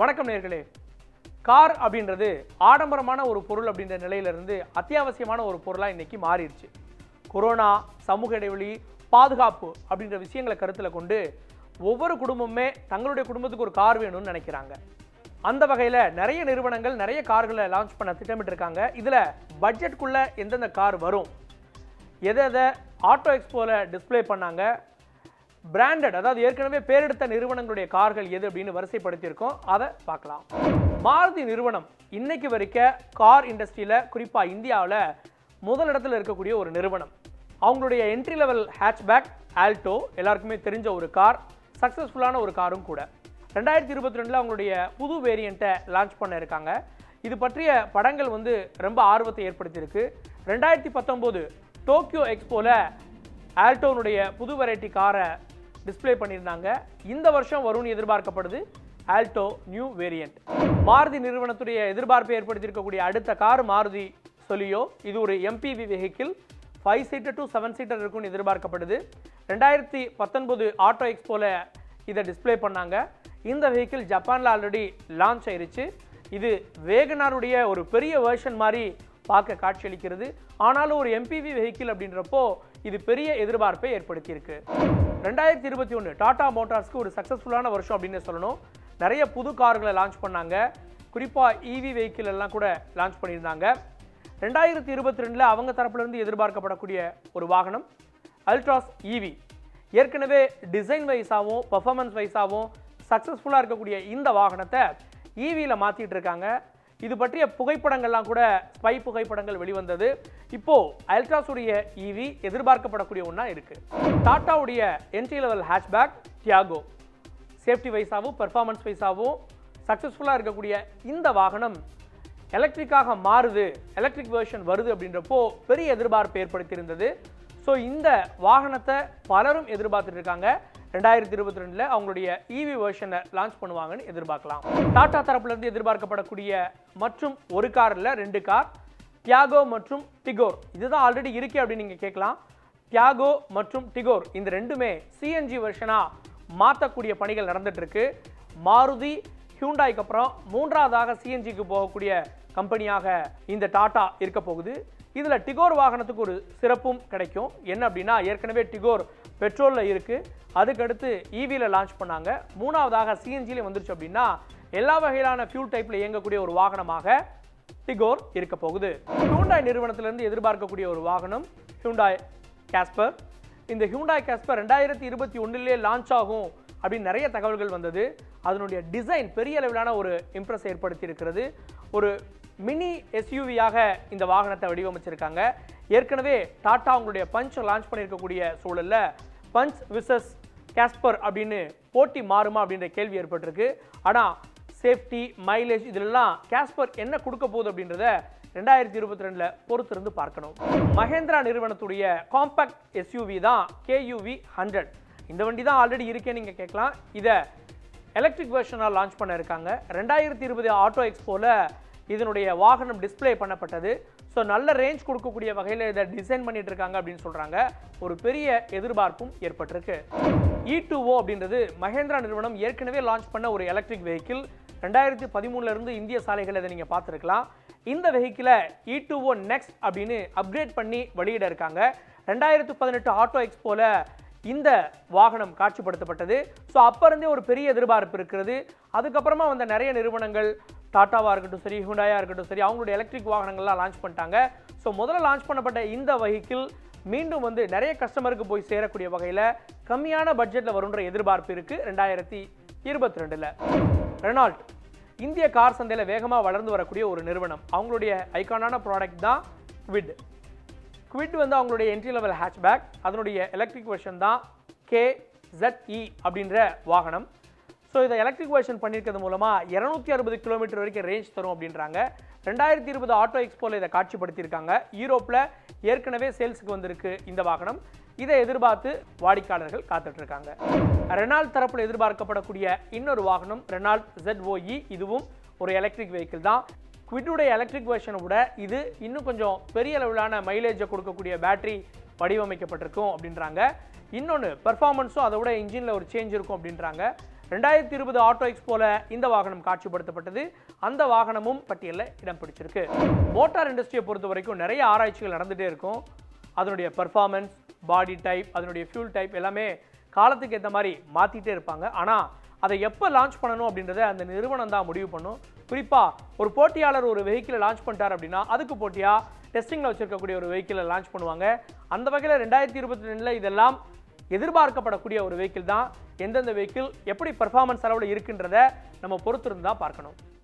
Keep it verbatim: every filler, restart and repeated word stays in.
வணக்கம் நேர்களே. கார் அப்படின்றது ஆடம்பரமான ஒரு பொருள் அப்படின்ற நிலையிலிருந்து அத்தியாவசியமான ஒரு பொருளாக இன்றைக்கி மாறிடுச்சு. கொரோனா, சமூக இடைவெளி, பாதுகாப்பு அப்படின்ற விஷயங்களை கருத்தில் கொண்டு ஒவ்வொரு குடும்பமுமே தங்களுடைய குடும்பத்துக்கு ஒரு கார் வேணும்னு நினைக்கிறாங்க. அந்த வகையில் நிறைய நிறுவனங்கள் நிறைய கார்களை லான்ச் பண்ண திட்டமிட்டிருக்காங்க. இதில் பட்ஜெட்டுக்குள்ளே எந்தெந்த கார் வரும், எதை எதை ஆட்டோ எக்ஸ்போவில் டிஸ்பிளே பண்ணாங்க, பிராண்டட் அதாவது ஏற்கனவே பேரெடுத்த நிறுவனங்களுடைய கார்கள் எது அப்படின்னு வரிசைப்படுத்தியிருக்கோம், அதை பார்க்கலாம். மாருதி நிறுவனம் இன்னைக்கு வரைக்கும் கார் இண்டஸ்ட்ரியில் குறிப்பாக இந்தியாவில் முதலிடத்தில் இருக்கக்கூடிய ஒரு நிறுவனம். அவங்களுடைய என்ட்ரி லெவல் ஹேட்ச்பேக் ஆல்டோ எல்லாருக்குமே தெரிஞ்ச ஒரு கார், சக்ஸஸ்ஃபுல்லான ஒரு காரும் கூட. ரெண்டாயிரத்தி இருபத்தி ரெண்டில் அவங்களுடைய புது வேரியண்ட்டை லான்ச் பண்ண இருக்காங்க. இது பற்றிய படங்கள் வந்து ரொம்ப ஆர்வத்தை ஏற்படுத்தியிருக்கு. ரெண்டாயிரத்தி பத்தொம்போது டோக்கியோ எக்ஸ்போவில் ஆல்டோனுடைய புது வெரைட்டி காரை டிஸ்பிளே பண்ணியிருந்தாங்க. இந்த வருஷம் வரும்னு எதிர்பார்க்கப்படுது ஆல்டோ நியூ வேரியண்ட். மாருதி நிறுவனத்துடைய எதிர்பார்ப்பை ஏற்படுத்தியிருக்கக்கூடிய அடுத்த கார் மாருதி சொலியோ. இது ஒரு MPV vehicle, five seater to seven seater இருக்கும்னு எதிர்பார்க்கப்படுது. ரெண்டாயிரத்தி பத்தொன்பது ஆட்டோ எக்ஸ்போவில் இதை டிஸ்பிளே பண்ணாங்க. இந்த வெஹிக்கிள் ஜப்பானில் ஆல்ரெடி லான்ச் ஆயிருச்சு. இது வேகனாருடைய ஒரு பெரிய வேர்ஷன் மாதிரி பார்க்க காட்சியளிக்கிறது. ஆனாலும் ஒரு எம்பிவி வெஹிக்கிள் அப்படின்றப்போ இது பெரிய எதிர்பார்ப்பை ஏற்படுத்தியிருக்கு. ரெண்டாயிரத்தி இருபத்தி ஒன்று டாடா மோட்டார்ஸ்க்கு ஒரு சக்ஸஸ்ஃபுல்லான வருஷம் அப்படின்னு சொல்லணும். நிறைய புது கார்களை லான்ச் பண்ணாங்க. குறிப்பாக இவி வெஹிக்கிள் எல்லாம் கூட லான்ச் பண்ணியிருந்தாங்க. ரெண்டாயிரத்தி இருபத்தி ரெண்டில் அவங்க தரப்புலேருந்து எதிர்பார்க்கப்படக்கூடிய ஒரு வாகனம் அல்ட்ராஸ் இவி. ஏற்கனவே டிசைன் வைஸாகவும் பர்ஃபார்மன்ஸ் வைஸாகவும் சக்ஸஸ்ஃபுல்லாக இருக்கக்கூடிய இந்த வாகனத்தை இவியில் மாற்றிட்டு இருக்காங்க. இது பற்றிய புகைப்படங்கள்லாம் கூட ஸ்பை புகைப்படங்கள் வெளிவந்தது. இப்போது அல்ட்ராஸுடைய இவி எதிர்பார்க்கப்படக்கூடிய ஒன்றா இருக்குது. டாட்டாவுடைய entry level hatchback Tiago safety வைஸாகவும் பெர்ஃபார்மன்ஸ் வைஸாகவும் சக்ஸஸ்ஃபுல்லாக இருக்கக்கூடிய இந்த வாகனம் எலக்ட்ரிக்காக மாறுது, எலக்ட்ரிக் வேர்ஷன் வருது அப்படின்றப்போ பெரிய எதிர்பார்ப்பு ஏற்படுத்தியிருந்தது. ஸோ இந்த வாகனத்தை பலரும் எதிர்பார்த்துட்டு இருக்காங்க. ரெண்டாயிரத்தி இருபத்தி ரெண்டுல அவங்களுடைய இவி வேர்ஷனை லான்ச் பண்ணுவாங்கன்னு எதிர்பார்க்கலாம். டாடா தரப்புலேருந்து எதிர்பார்க்கப்படக்கூடிய மற்றும் ஒரு காரில் ரெண்டு கார், டியாகோ மற்றும் டிகோர். இதுதான் ஆல்ரெடி இருக்கே அப்படின்னு நீங்கள் கேட்கலாம். டியாகோ மற்றும் டிகோர் இந்த ரெண்டுமே சிஎன்ஜி வேர்ஷனாக மாற்றக்கூடிய பணிகள் நடந்துகிட்ருக்கு. மாருதி ஹியூண்டாய்க்கு அப்புறம் மூன்றாவதாக சிஎன்ஜிக்கு போகக்கூடிய கம்பெனியாக இந்த டாடா இருக்க போகுது. இதில் டிகோர் வாகனத்துக்கு ஒரு சிறப்பும் கிடைக்கும். என்ன அப்படின்னா, ஏற்கனவே டிகோர் பெட்ரோலில் இருக்குது, அதுக்கடுத்து இவியில் லான்ச் பண்ணாங்க, மூணாவதாக சிஎன்ஜியிலே வந்துருச்சு. அப்படின்னா எல்லா வகையிலான ஃபியூல் டைப்பில் இயங்கக்கூடிய ஒரு வாகனமாக டிகோர் இருக்க போகுது. ஹியூண்டாய் நிறுவனத்திலேருந்து எதிர்பார்க்கக்கூடிய ஒரு வாகனம் ஹியூண்டாய் கேஸ்பர். இந்த ஹியூண்டாய் கேஸ்பர் ரெண்டாயிரத்தி இருபத்தி ஒன்றிலே லான்ச் ஆகும் அப்படின்னு நிறைய தகவல்கள் வந்தது. அதனுடைய டிசைன் பெரிய அளவிலான ஒரு இம்ப்ரெஸ் ஏற்படுத்தி இருக்கிறது. ஒரு மினி எஸ்யூவியாக இந்த வாகனத்தை வடிவமைச்சிருக்காங்க. ஏற்கனவே டாடா அவங்களுடைய பஞ்ச் லான்ச் பண்ணியிருக்கக்கூடிய சூழலில் பஞ்ச் விசஸ் கேஸ்பர் அப்படின்னு போட்டி மாறுமா அப்படின்ற கேள்வி ஏற்பட்டிருக்கு. ஆனால் சேஃப்டி, மைலேஜ் இதிலெல்லாம் கேஸ்பர் என்ன கொடுக்க போகுது அப்படின்றத ரெண்டாயிரத்தி இருபத்தி ரெண்டில் பொறுத்திருந்து பார்க்கணும். மஹேந்திரா நிறுவனத்துடைய காம்பேக்ட் எஸ்யூவி தான் கே யூ வி ஹண்ட்ரட். இந்த வண்டி தான் ஆல்ரெடி இருக்கேன்னு நீங்கள் கேட்கலாம். இதை எலக்ட்ரிக் வெர்ஷனாக லான்ச் பண்ண இருக்காங்க. ரெண்டாயிரத்தி இருபது ஆட்டோ எக்ஸ்போவில் இதனுடைய வாகனம் டிஸ்பிளே பண்ணப்பட்டது. ஸோ நல்ல ரேஞ்ச் கொடுக்கக்கூடிய வகையில் இதை டிசைன் பண்ணிட்டு இருக்காங்க அப்படின்னு சொல்கிறாங்க. ஒரு பெரிய எதிர்பார்ப்பும் ஏற்பட்டிருக்கு. இ டூ ஓ அப்படின்றது மஹேந்திரா நிறுவனம் ஏற்கனவே லான்ச் பண்ண ஒரு எலக்ட்ரிக் வெஹிக்கிள். ரெண்டாயிரத்தி பதிமூணுலேருந்து இந்திய சாலைகளை இதை நீங்கள் பார்த்துருக்கலாம். இந்த வெஹிக்கிளை இ டூ ஓ நெக்ஸ்ட் அப்படின்னு அப்கிரேட் பண்ணி வெளியிட இருக்காங்க. ரெண்டாயிரத்து பதினெட்டு ஆட்டோ எக்ஸ்போவில் இந்த வாகனம் காட்சிப்படுத்தப்பட்டது. ஸோ அப்போ இருந்தே ஒரு பெரிய எதிர்பார்ப்பு இருக்கிறது. அதுக்கப்புறமா வந்த நிறைய நிறுவனங்கள், டாட்டாவாக இருக்கட்டும் சரி, ஹூண்டாயாக இருக்கட்டும் சரி, அவங்களுடைய எலக்ட்ரிக் வாகனங்கள்லாம் லான்ச் பண்ணிட்டாங்க. ஸோ முதல்ல லான்ச் பண்ணப்பட்ட இந்த வெஹிக்கிள் மீண்டும் வந்து நிறைய கஸ்டமருக்கு போய் சேரக்கூடிய வகையில் கம்மியான பட்ஜெட்டில் வருன்ற எதிர்பார்ப்பு இருக்குது ரெண்டாயிரத்தி இருபத்தி ரெண்டில். ரெனால்ட் இந்திய கார் சந்தையில் வேகமாக வளர்ந்து வரக்கூடிய ஒரு நிறுவனம். அவங்களுடைய ஐக்கானான ப்ராடக்ட் தான் குவிட். குவிட் வந்து அவங்களுடைய என்ட்ரி லெவல் ஹேட்ச்பேக், அதனுடைய எலக்ட்ரிக் வெர்ஷன் தான் கே இசட் இ அப்படின்ற வாகனம். ஸோ இதை எலக்ட்ரிக் வெர்ஷன் பண்ணியிருக்கிறது மூலமாக இரநூத்தி அறுபது கிலோமீட்டர் வரைக்கும் ரேஞ்ச் தரும் அப்படின்றாங்க. ரெண்டாயிரத்தி இருபது ஆட்டோ எக்ஸ்போவில் இதை காட்சிப்படுத்தியிருக்காங்க. யூரோப்பில் ஏற்கனவே சேல்ஸுக்கு வந்திருக்கு இந்த வாகனம். இதை எதிர்பார்த்து வாடிக்கையாளர்கள் காத்துட்ருக்காங்க. ரெனால்ட் தரப்பில் எதிர்பார்க்கப்படக்கூடிய இன்னொரு வாகனம் ரெனால்ட் இசட் ஓ இ. இதுவும் ஒரு எலக்ட்ரிக் வெஹிக்கிள் தான். குவிட்டுடைய எலக்ட்ரிக் வெர்ஷனை விட இது இன்னும் கொஞ்சம் பெரிய அளவிலான மைலேஜை கொடுக்கக்கூடிய பேட்டரி வடிவமைக்கப்பட்டிருக்கும் அப்படின்றாங்க. இன்னொன்று பெர்ஃபார்மன்ஸும் அதை விட இன்ஜினில் ஒரு சேஞ்ச் இருக்கும் அப்படின்றாங்க. ரெண்டாயிரத்தி இருபது ஆட்டோ எக்ஸ்போல இந்த வாகனம் காட்சிப்படுத்தப்பட்டது. அந்த வாகனமும் பட்டியலில் இடம் பிடிச்சிருக்கு. மோட்டார் இண்டஸ்ட்ரியை பொறுத்த வரைக்கும் நிறைய ஆராய்ச்சிகள் நடந்துகிட்டே இருக்கும். அதனுடைய பெர்ஃபார்மன்ஸ், பாடி டைப், அதனுடைய ஃபியூல் டைப் எல்லாமே காலத்துக்கு ஏற்ற மாதிரி மாற்றிட்டே இருப்பாங்க. ஆனால் அதை எப்போ லான்ச் பண்ணணும் அப்படின்றத அந்த நிறுவனம் தான் முடிவு பண்ணும். குறிப்பாக ஒரு போட்டியாளர் ஒரு வெஹிக்கிளை லான்ச் பண்ணிட்டார் அப்படின்னா அதுக்கு போட்டியாக டெஸ்டிங்கில் வச்சுருக்கக்கூடிய ஒரு வெஹிக்கிளை லான்ச் பண்ணுவாங்க. அந்த வகையில் ரெண்டாயிரத்தி இருபத்தி ரெண்டில் இதெல்லாம் எதிர்பார்க்கப்படக்கூடிய ஒரு வெஹிக்கிள் தான். எந்தெந்த வெஹிக்கிள் எப்படி பெர்ஃபார்மன்ஸ் அளவில் இருக்குன்றதை நம்ம பொறுத்திருந்து தான் பார்க்கணும்.